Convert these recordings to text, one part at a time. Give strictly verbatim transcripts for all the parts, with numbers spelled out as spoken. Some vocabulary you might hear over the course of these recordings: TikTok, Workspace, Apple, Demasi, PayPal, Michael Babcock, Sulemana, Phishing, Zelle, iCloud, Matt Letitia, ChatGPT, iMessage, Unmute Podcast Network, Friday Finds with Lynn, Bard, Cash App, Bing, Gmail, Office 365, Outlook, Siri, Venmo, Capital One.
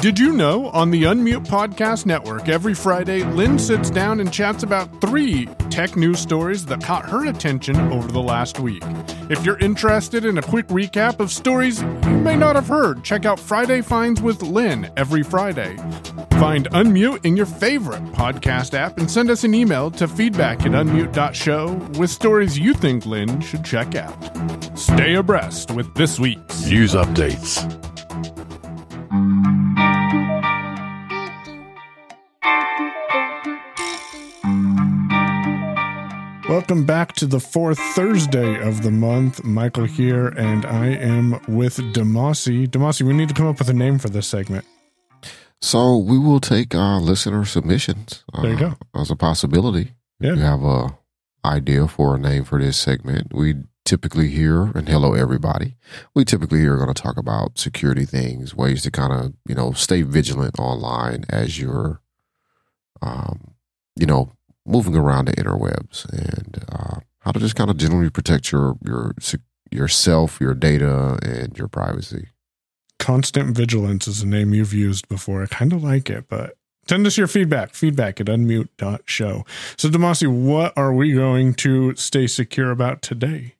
Did you know? On the Unmute Podcast Network, every Friday, Lynn sits down and chats about three tech news stories that caught her attention over the last week. If you're interested in a quick recap of stories you may not have heard, check out Friday Finds with Lynn every Friday. Find Unmute in your favorite podcast app and send us an email to feedback at unmute dot show with stories you think Lynn should check out. Stay abreast with this week's news updates. Welcome back to the fourth Thursday of the month. Michael here, and I am with Demasi. Demasi, we need to come up with a name for this segment. So we will take uh, listener submissions uh, there you go. as a possibility. Yeah. If you have an idea for a name for this segment, we typically hear, and hello everybody, we typically hear going to talk about security things, ways to kind of, you know, stay vigilant online as you're, um, you know, moving around the interwebs, and uh, how to just kind of generally protect your your yourself, your data, and your privacy. Constant vigilance is a name you've used before. I kind of like it, but send us your feedback. Feedback at unmute dot show. So, Demasi, what are we going to stay secure about today?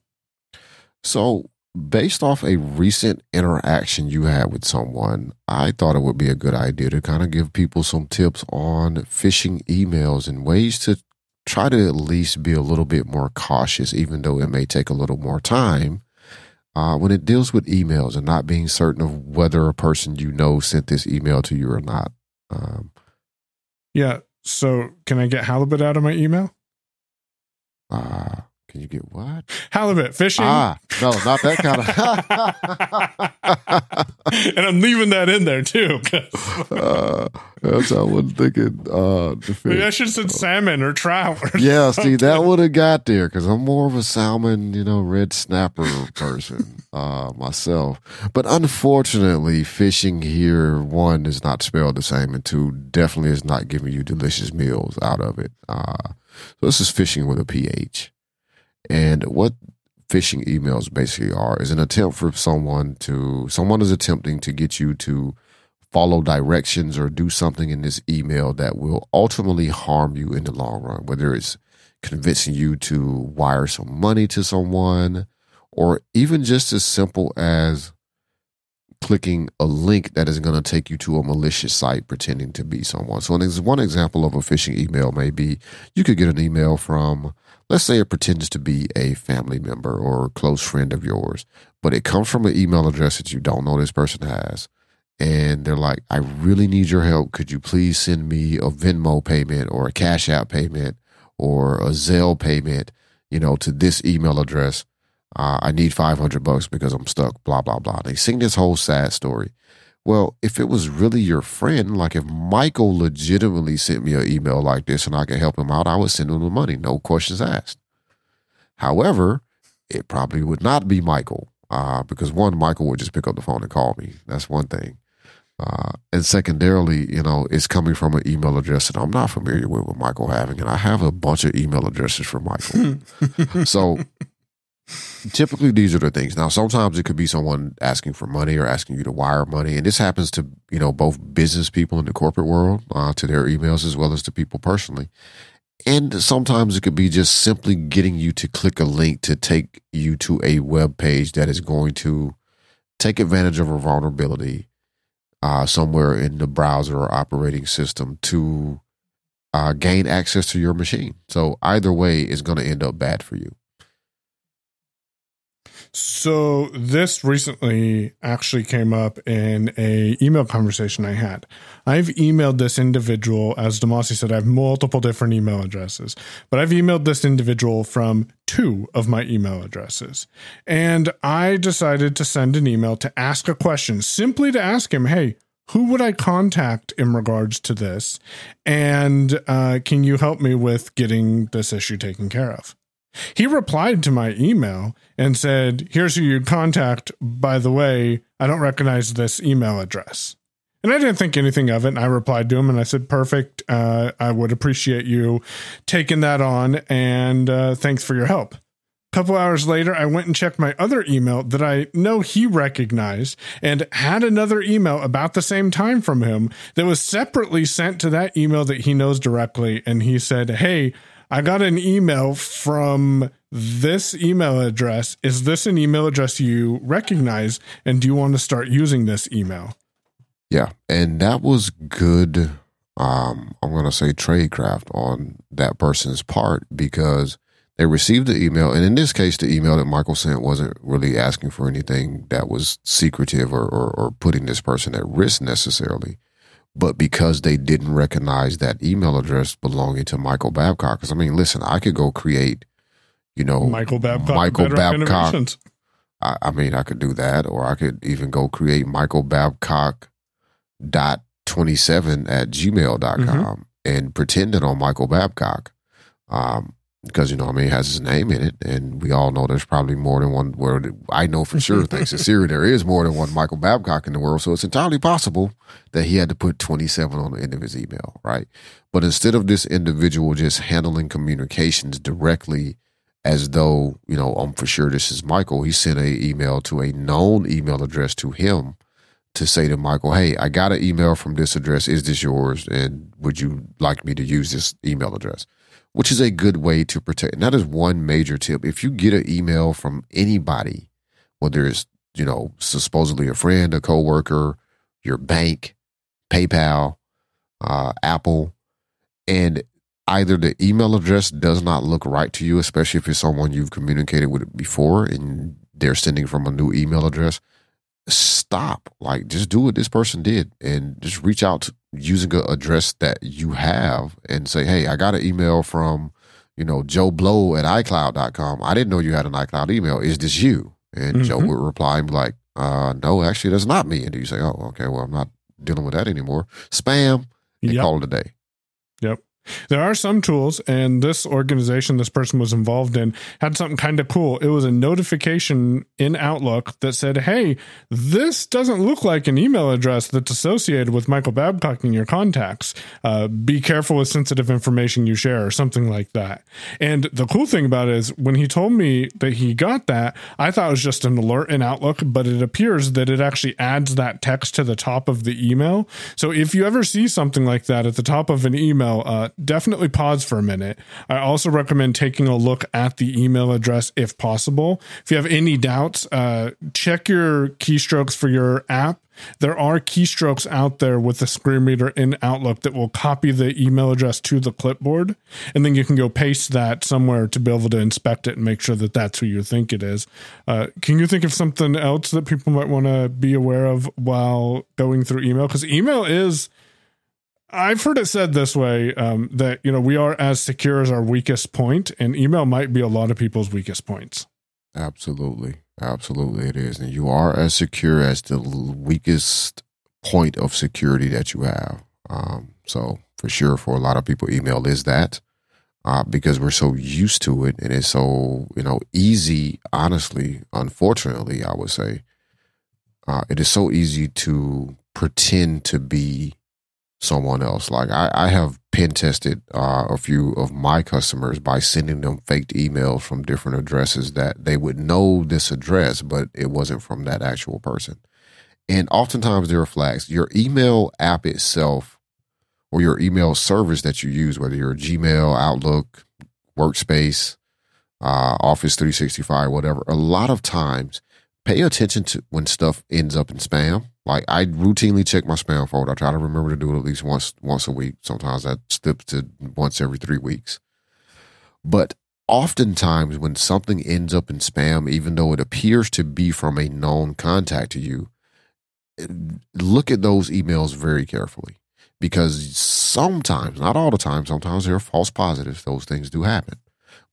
So, based off a recent interaction you had with someone, I thought it would be a good idea to kind of give people some tips on phishing emails and ways to try to at least be a little bit more cautious, even though it may take a little more time uh, when it deals with emails and not being certain of whether a person you know sent this email to you or not. Um, yeah. So can I get halibut out of my email? Uh Can you get what? Halibut fishing. Ah, no, not that kind of. And I'm leaving that in there too. uh, that's I wasn't thinking. Uh, Maybe I should have said salmon or trout. Or yeah, something. See, that would have got there because I'm more of a salmon, you know, red snapper person uh, myself. But unfortunately, fishing here, one, is not spelled the same, and two, definitely is not giving you delicious meals out of it. Uh, so this is fishing with a P H. And what phishing emails basically are is an attempt for someone to, someone is attempting to get you to follow directions or do something in this email that will ultimately harm you in the long run, whether it's convincing you to wire some money to someone, or even just as simple as clicking a link that is going to take you to a malicious site pretending to be someone. So one example of a phishing email may be you could get an email from, let's say it pretends to be a family member or a close friend of yours, but it comes from an email address that you don't know this person has. And they're like, I really need your help. Could you please send me a Venmo payment or a Cash App payment or a Zelle payment, you know, to this email address? Uh, I need five hundred bucks because I'm stuck, blah, blah, blah. They sing this whole sad story. Well, if it was really your friend, like if Michael legitimately sent me an email like this and I could help him out, I would send him the money. No questions asked. However, it probably would not be Michael uh, because one, Michael would just pick up the phone and call me. That's one thing. Uh, and secondarily, you know, it's coming from an email address that I'm not familiar with, with Michael having. And I have a bunch of email addresses for Michael. So... typically, these are the things. Now, sometimes it could be someone asking for money or asking you to wire money. And this happens to, you know, both business people in the corporate world, uh, to their emails as well as to people personally. And sometimes it could be just simply getting you to click a link to take you to a web page that is going to take advantage of a vulnerability uh, somewhere in the browser or operating system to uh, gain access to your machine. So either way, it's going to end up bad for you. So this recently actually came up in a email conversation I had. I've emailed this individual, as Demasi said, I have multiple different email addresses, but I've emailed this individual from two of my email addresses. And I decided to send an email to ask a question, simply to ask him, hey, who would I contact in regards to this? And uh, can you help me with getting this issue taken care of? He replied to my email and said, here's who you'd contact. By the way, I don't recognize this email address. And I didn't think anything of it. And I replied to him and I said, perfect. Uh, I would appreciate you taking that on. And uh, thanks for your help. A couple hours later, I went and checked my other email that I know he recognized and had another email about the same time from him that was separately sent to that email that he knows directly. And he said, hey, I got an email from this email address. Is this an email address you recognize? And do you want to start using this email? Yeah. And that was good. Um, I'm going to say tradecraft on that person's part, because they received the email. And in this case, the email that Michael sent wasn't really asking for anything that was secretive or, or, or putting this person at risk necessarily. But because they didn't recognize that email address belonging to Michael Babcock, because I mean, listen, I could go create, you know, Michael Babcock. Michael Babcock. I, I mean, I could do that, or I could even go create Michael Babcock dot twenty-seven at gmail dot com mm-hmm. and pretend it on Michael Babcock. Um, because, you know, I mean, it has his name in it. And we all know there's probably more than one word. I know for sure, thanks to Siri, there is more than one Michael Babcock in the world. So it's entirely possible that he had to put twenty-seven on the end of his email, right? But instead of this individual just handling communications directly as though, you know, I'm for sure this is Michael, he sent an email to a known email address to him to say to Michael, hey, I got an email from this address. Is this yours? And would you like me to use this email address? Which is a good way to protect. And that is one major tip. If you get an email from anybody, whether it's, you know, supposedly a friend, a coworker, your bank, PayPal, uh, Apple, and either the email address does not look right to you, especially if it's someone you've communicated with before and they're sending from a new email address, stop. Like, just do what this person did and just reach out to using an address that you have and say, hey, I got an email from, you know, Joe Blow at iCloud dot com. I didn't know you had an iCloud email. Is this you? And mm-hmm. Joe would reply and be like, uh, no, actually, that's not me. And you say, oh, okay, well, I'm not dealing with that anymore. Spam and yep. Call it a day. Yep. There are some tools, and this organization this person was involved in had something kind of cool. It was a notification in Outlook that said, hey, this doesn't look like an email address that's associated with Michael Babcock in your contacts. Uh, be careful with sensitive information you share or something like that. And the cool thing about it is when he told me that he got that, I thought it was just an alert in Outlook, but it appears that it actually adds that text to the top of the email. So if you ever see something like that at the top of an email, uh, definitely pause for a minute. I also recommend taking a look at the email address if possible. If you have any doubts, uh, check your keystrokes for your app. There are keystrokes out there with the screen reader in Outlook that will copy the email address to the clipboard, and then you can go paste that somewhere to be able to inspect it and make sure that that's who you think it is. Uh, can you think of something else that people might want to be aware of while going through email? Because email is... I've heard it said this way, um, that, you know, we are as secure as our weakest point, and email might be a lot of people's weakest points. Absolutely. Absolutely it is. And you are as secure as the weakest point of security that you have. Um, so for sure, for a lot of people, email is that uh, because we're so used to it and it's so, you know, easy, honestly, unfortunately, I would say, uh, it is so easy to pretend to be someone else. Like I, I have pen tested uh, a few of my customers by sending them faked emails from different addresses that they would know this address, but it wasn't from that actual person. And oftentimes there are flags. Your email app itself or your email service that you use, whether you're Gmail, Outlook, Workspace, uh, Office three sixty-five, whatever, a lot of times pay attention to when stuff ends up in spam. Like I routinely check my spam folder. I try to remember to do it at least once once a week. Sometimes I slip to once every three weeks. But oftentimes when something ends up in spam, even though it appears to be from a known contact to you, look at those emails very carefully. Because sometimes, not all the time, sometimes there are false positives. Those things do happen.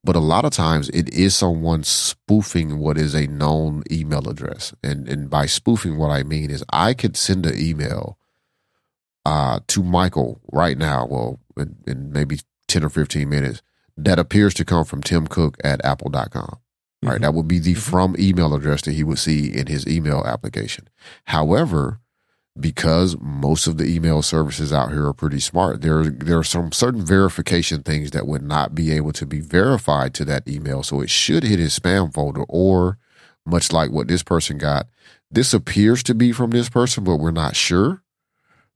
But a lot of times it is someone spoofing what is a known email address. And and by spoofing, what I mean is I could send an email uh, to Michael right now, well, in, in maybe ten or fifteen minutes, that appears to come from Tim Cook at apple dot com. Right? Mm-hmm. That would be the mm-hmm. from email address that he would see in his email application. However, because most of the email services out here are pretty smart. There, there are some certain verification things that would not be able to be verified to that email. So it should hit his spam folder, or much like what this person got, this appears to be from this person, but we're not sure,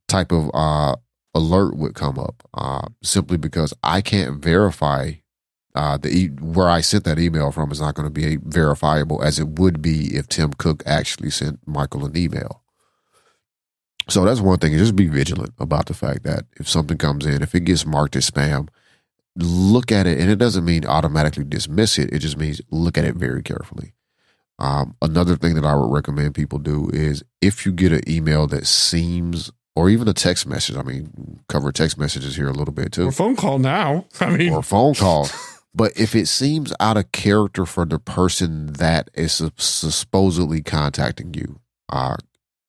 type of uh, alert would come up uh, simply because I can't verify uh, the e- where I sent that email from is not going to be verifiable as it would be if Tim Cook actually sent Michael an email. So that's one thing. Just be vigilant about the fact that if something comes in, if it gets marked as spam, look at it. And it doesn't mean automatically dismiss it. It just means look at it very carefully. Um, another thing that I would recommend people do is if you get an email that seems, or even a text message. I mean, cover text messages here a little bit too. Or phone call now. I mean, or phone call. But if it seems out of character for the person that is supposedly contacting you, uh,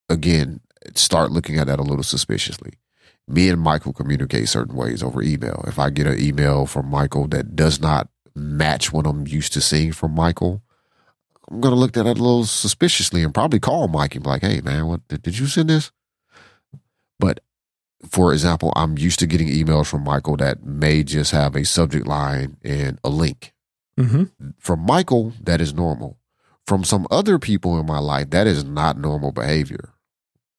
again, start looking at that a little suspiciously. Me and Michael communicate certain ways over email. If I get an email from Michael that does not match what I'm used to seeing from Michael, I'm going to look at that a little suspiciously and probably call Mike and be like, hey, man, what did you send this? But for example, I'm used to getting emails from Michael that may just have a subject line and a link. Mm-hmm. From Michael, that is normal. From some other people in my life, that is not normal behavior.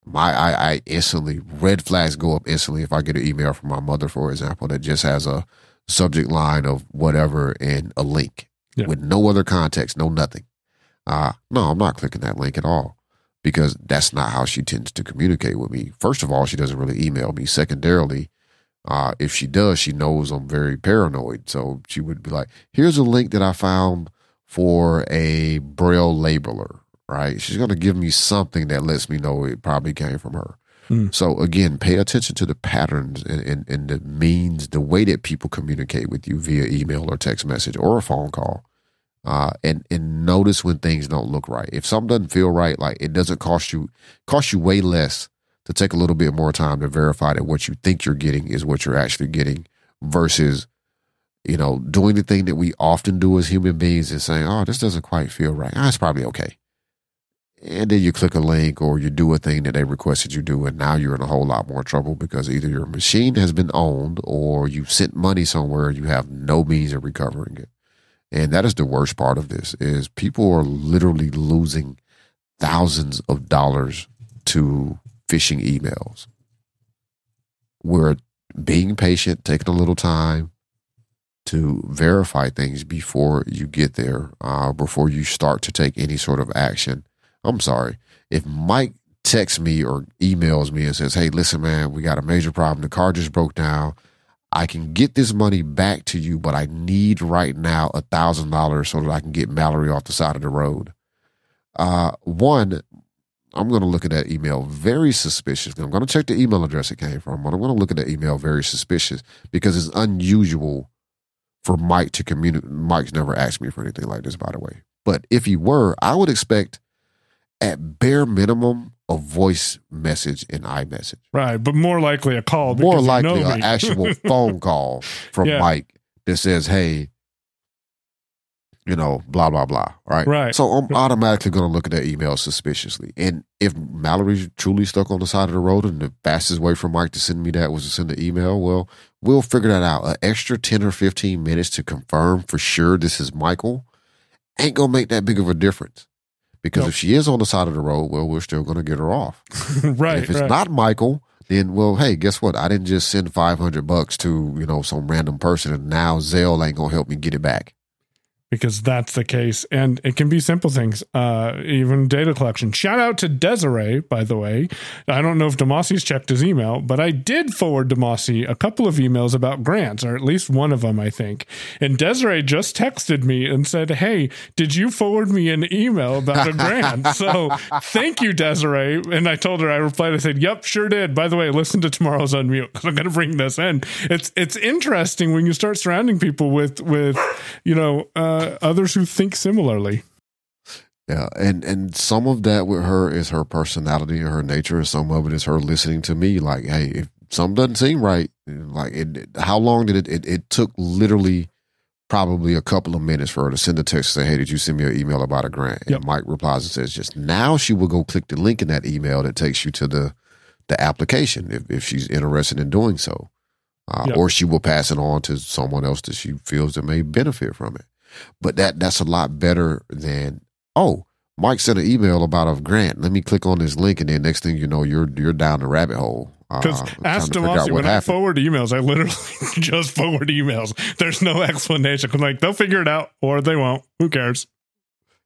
My, I, I instantly, red flags go up instantly if I get an email from my mother, for example, that just has a subject line of whatever and a link yeah. with no other context, no nothing. Uh, no, I'm not clicking that link at all because that's not how she tends to communicate with me. First of all, she doesn't really email me. Secondarily, uh, if she does, she knows I'm very paranoid. So she would be like, here's a link that I found for a Braille labeler. Right? She's going to give me something that lets me know it probably came from her. Mm. So again, pay attention to the patterns and, and, and the means, the way that people communicate with you via email or text message or a phone call. Uh, and, and notice when things don't look right. If something doesn't feel right, like it doesn't cost you, cost you way less to take a little bit more time to verify that what you think you're getting is what you're actually getting versus, you know, doing the thing that we often do as human beings and saying, oh, this doesn't quite feel right. Ah, it's probably okay. And then you click a link or you do a thing that they requested you do, and now you're in a whole lot more trouble because either your machine has been owned or you've sent money somewhere and you have no means of recovering it. And that is the worst part of this, is people are literally losing thousands of dollars to phishing emails. We're being patient, taking a little time to verify things before you get there, uh, before you start to take any sort of action. I'm sorry. If Mike texts me or emails me and says, hey, listen, man, we got a major problem. The car just broke down. I can get this money back to you, but I need right now one thousand dollars so that I can get Mallory off the side of the road. Uh, one, I'm going to look at that email very suspiciously. I'm going to check the email address it came from, but I'm going to look at that email very suspicious because it's unusual for Mike to communicate. Mike's never asked me for anything like this, by the way. But if he were, I would expect at bare minimum, a voice message and iMessage. Right, but more likely a call. More likely you know an actual phone call from yeah. Mike that says, hey, you know, blah, blah, blah, right? Right. So I'm automatically going to look at that email suspiciously. And if Mallory's truly stuck on the side of the road and the fastest way for Mike to send me that was to send an email, well, we'll figure that out. An extra ten or fifteen minutes to confirm for sure this is Michael ain't going to make that big of a difference. Because nope. if she is on the side of the road, well, we're still going to get her off. Right. And if it's right. not Michael, then, well, hey, guess what? I didn't just send five hundred bucks to, you know, some random person, and now Zelle ain't going to help me get it back. Because that's the case. And it can be simple things, uh, even data collection. Shout out to Desiree, by the way. I don't know if Demasi's checked his email, but I did forward Demasi a couple of emails about grants, or at least one of them, I think. And Desiree just texted me and said, hey, did you forward me an email about a grant? So thank you, Desiree. And I told her, I replied, I said, yep, sure did. By the way, listen to tomorrow's Unmute, because I'm going to bring this in. It's it's interesting when you start surrounding people with, with you know, uh, others who think similarly. Yeah, and and some of that with her is her personality and her nature, and some of it is her listening to me. Like, hey, if something doesn't seem right, like, it, it, how long did it, it? It took literally probably a couple of minutes for her to send a text and say, hey, did you send me an email about a grant? And yep. Mike replies and says, just now she will go click the link in that email that takes you to the the application if, if she's interested in doing so. Uh, yep. Or she will pass it on to someone else that she feels that may benefit from it. But that that's a lot better than, oh, Mike sent an email about a grant. Let me click on this link, and then next thing you know, you're you're down the rabbit hole. Because uh, ask them also, when happened. I forward emails, I literally just forward emails. There's no explanation. I'm like, they'll figure it out, or they won't. Who cares?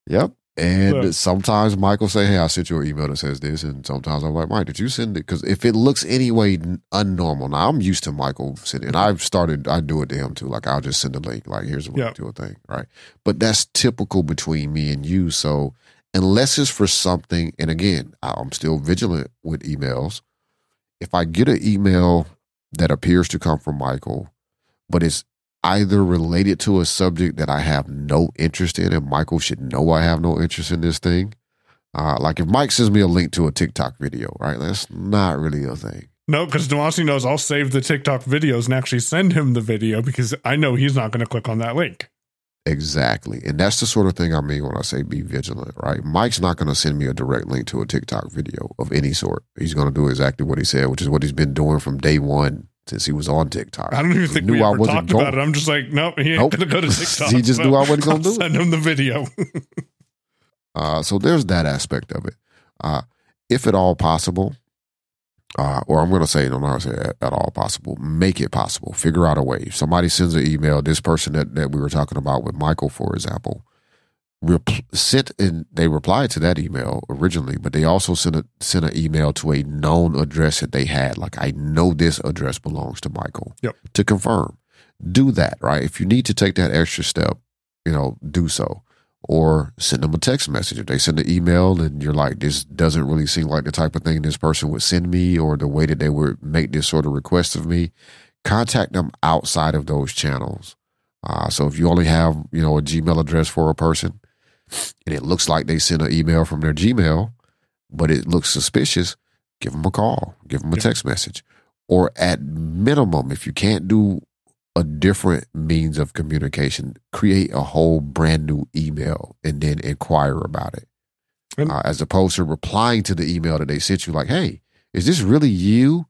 Yep. And so. Sometimes Mike will say, hey, I sent you an email that says this. And sometimes I'm like, Mike, did you send it? Because if it looks anyway unnormal, now I'm used to Michael sending, and I've started, I do it to him too. Like, I'll just send a link. Like, here's what yep. do a thing, right? But that's typical between me and you. So unless it's for something, and again, I'm still vigilant with emails. If I get an email that appears to come from Michael, but it's either related to a subject that I have no interest in, and Michael should know I have no interest in this thing. Uh, like if Mike sends me a link to a TikTok video, right? That's not really a thing. No, because Demasi knows I'll save the TikTok videos and actually send him the video because I know he's not going to click on that link. Exactly. And that's the sort of thing I mean when I say be vigilant, right? Mike's not going to send me a direct link to a TikTok video of any sort. He's going to do exactly what he said, which is what he's been doing from day one. Since he was on TikTok. I don't even think we ever talked about it. I'm just like, nope, he ain't nope. going to go to TikTok. He just knew I wasn't going to do it. Send him the video. uh, so there's that aspect of it. Uh, if at all possible, uh, or I'm going to say, no, not say at, at all possible, make it possible. Figure out a way. If somebody sends an email, this person that, that we were talking about with Michael, for example, rep- sent and they replied to that email originally, but they also sent a, sent an email to a known address that they had. Like, I know this address belongs to Michael. Yep. To confirm, do that, right? If you need to take that extra step, you know, do so. Or send them a text message. If they send an email and you're like, this doesn't really seem like the type of thing this person would send me or the way that they would make this sort of request of me, contact them outside of those channels. Uh, so if you only have, you know, a Gmail address for a person, and it looks like they sent an email from their Gmail, but it looks suspicious, give them a call, give them a text message. Or at minimum, if you can't do a different means of communication, create a whole brand new email and then inquire about it. Uh, as opposed to replying to the email that they sent you like, hey, is this really you?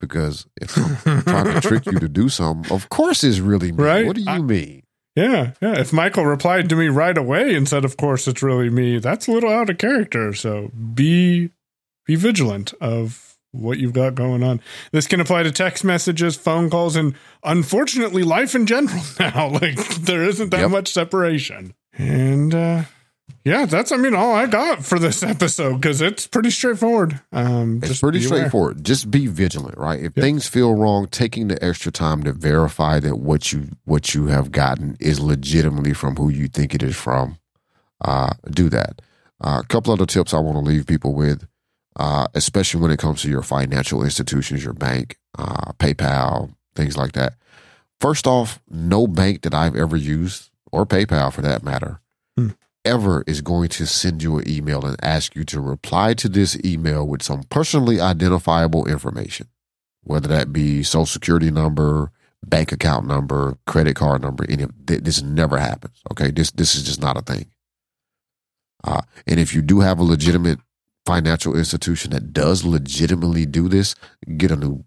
Because if I'm trying to trick you to do something, of course it's really me. Right? What do you I- mean? Yeah, yeah. If Michael replied to me right away and said, of course, it's really me, that's a little out of character. So be be vigilant of what you've got going on. This can apply to text messages, phone calls, and unfortunately, life in general now. Like, there isn't that yep. much separation. And, uh, yeah, that's, I mean, all I got for this episode because it's pretty straightforward. Um, it's pretty straightforward. Aware. Just be vigilant, right? If yep. things feel wrong, taking the extra time to verify that what you what you have gotten is legitimately from who you think it is from, uh, do that. Uh, a couple other tips I want to leave people with, uh, especially when it comes to your financial institutions, your bank, uh, PayPal, things like that. First off, no bank that I've ever used, or PayPal for that matter, hmm. ever is going to send you an email and ask you to reply to this email with some personally identifiable information, whether that be social security number, bank account number, credit card number, any of th- this never happens. Okay. This, this is just not a thing. Uh, and if you do have a legitimate financial institution that does legitimately do this, get a new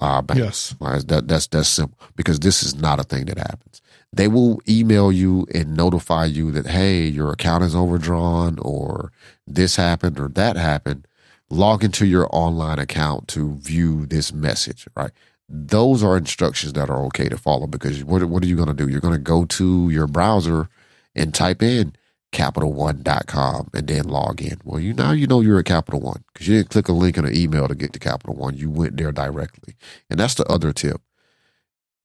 uh, bank. Yes. That, that's, that's simple because this is not a thing that happens. They will email you and notify you that, hey, your account is overdrawn or this happened or that happened. Log into your online account to view this message, right? Those are instructions that are okay to follow because what, what are you going to do? You're going to go to your browser and type in capital one dot com and then log in. Well, you now you know you're at Capital One because you didn't click a link in an email to get to Capital One. You went there directly. And that's the other tip.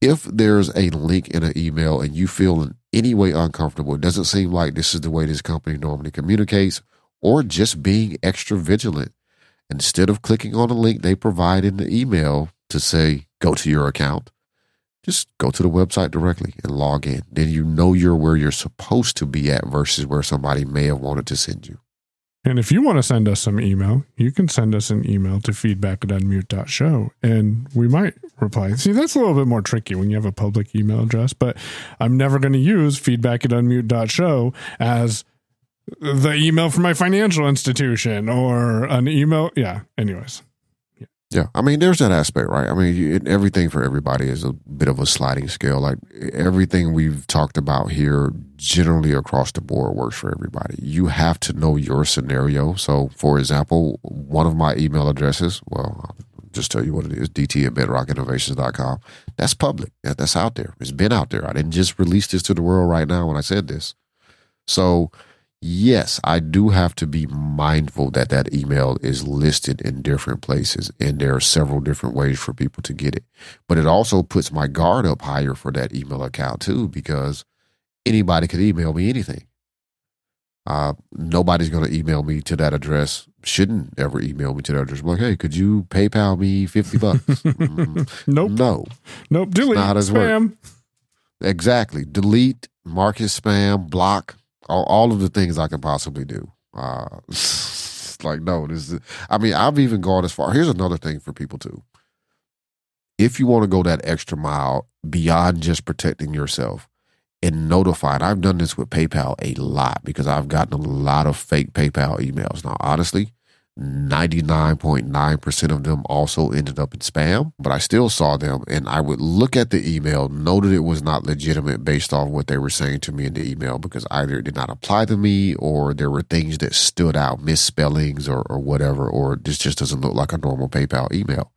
If there's a link in an email and you feel in any way uncomfortable, it doesn't seem like this is the way this company normally communicates, or just being extra vigilant, instead of clicking on the link they provide in the email to say, go to your account, just go to the website directly and log in. Then you know you're where you're supposed to be at versus where somebody may have wanted to send you. And if you want to send us some email, you can send us an email to feedback at unmute dot show, and we might reply. See, that's a little bit more tricky when you have a public email address, but I'm never going to use feedback at unmute dot show as the email for my financial institution or an email. Yeah, anyways. Yeah. Yeah. I mean, there's that aspect, right? I mean, you, everything for everybody is a bit of a sliding scale. Like everything we've talked about here generally across the board works for everybody. You have to know your scenario. So, for example, one of my email addresses, well, I'll just tell you what it is, D T at bedrock innovations dot com. That's public. That's out there. It's been out there. I didn't just release this to the world right now when I said this. So, yes, I do have to be mindful that that email is listed in different places, and there are several different ways for people to get it. But it also puts my guard up higher for that email account too, because anybody could email me anything. Uh, nobody's going to email me to that address. Shouldn't ever email me to that address. I'm like, hey, could you PayPal me fifty bucks? mm, nope. No. Nope. Delete. Not as spam. Work. Exactly. Delete, mark as spam, block. All of the things I can possibly do. Uh, it's like, no, this is, I mean, I've even gone as far. Here's another thing for people too. If you want to go that extra mile beyond just protecting yourself and notifying, I've done this with PayPal a lot because I've gotten a lot of fake PayPal emails. Now, honestly, ninety-nine point nine percent of them also ended up in spam, but I still saw them, and I would look at the email, know that it was not legitimate based off what they were saying to me in the email, because either it did not apply to me or there were things that stood out, misspellings or, or whatever, or this just doesn't look like a normal PayPal email.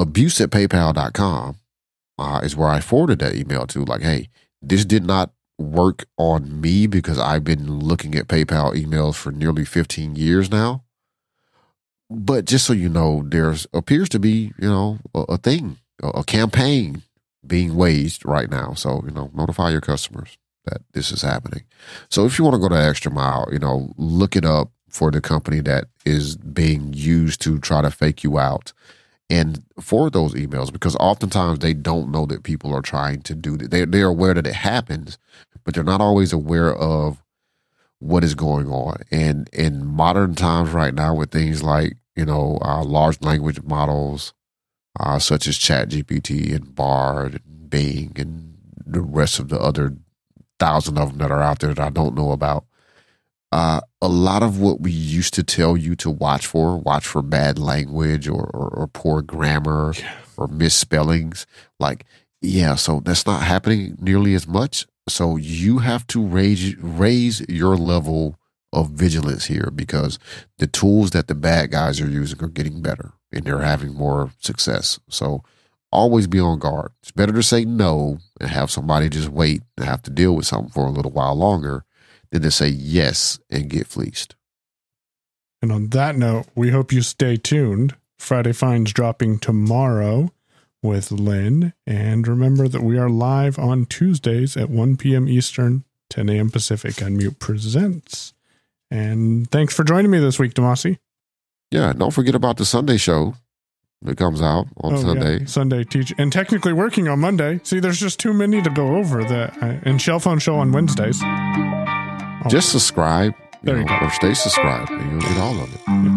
abuse at paypal dot com uh, is where I forwarded that email to, like, hey, this did not work on me because I've been looking at PayPal emails for nearly fifteen years now. But just so you know, there's appears to be, you know, a, a thing, a, a campaign being waged right now. So, you know, notify your customers that this is happening. So if you want to go the extra mile, you know, look it up for the company that is being used to try to fake you out and forward those emails, because oftentimes they don't know that people are trying to do that. They, they're aware that it happens, but they're not always aware of what is going on. And in modern times right now with things like, you know, uh, large language models uh, such as ChatGPT and Bard and Bing and the rest of the other thousand of them that are out there that I don't know about. Uh, a lot of what we used to tell you to watch for, watch for bad language or, or, or poor grammar yeah. or misspellings. Like, yeah, so that's not happening nearly as much. So you have to raise raise your level of vigilance here, because the tools that the bad guys are using are getting better and they're having more success. So always be on guard. It's better to say no and have somebody just wait and have to deal with something for a little while longer than to say yes and get fleeced. And on that note, we hope you stay tuned. Friday Finds dropping tomorrow with Lynn. And remember that we are live on Tuesdays at one p.m. Eastern, ten a.m. Pacific on Mute Presents. And thanks for joining me this week, Tomasi. Yeah, don't forget about the Sunday show that comes out on oh, Sunday. Yeah. Sunday teach and technically working on Monday. See, there's just too many to go over. That I, and Shell Phone Show on Wednesdays. Oh. Just subscribe, there you know, you go. Or stay subscribed, and you'll get all of it. Yeah.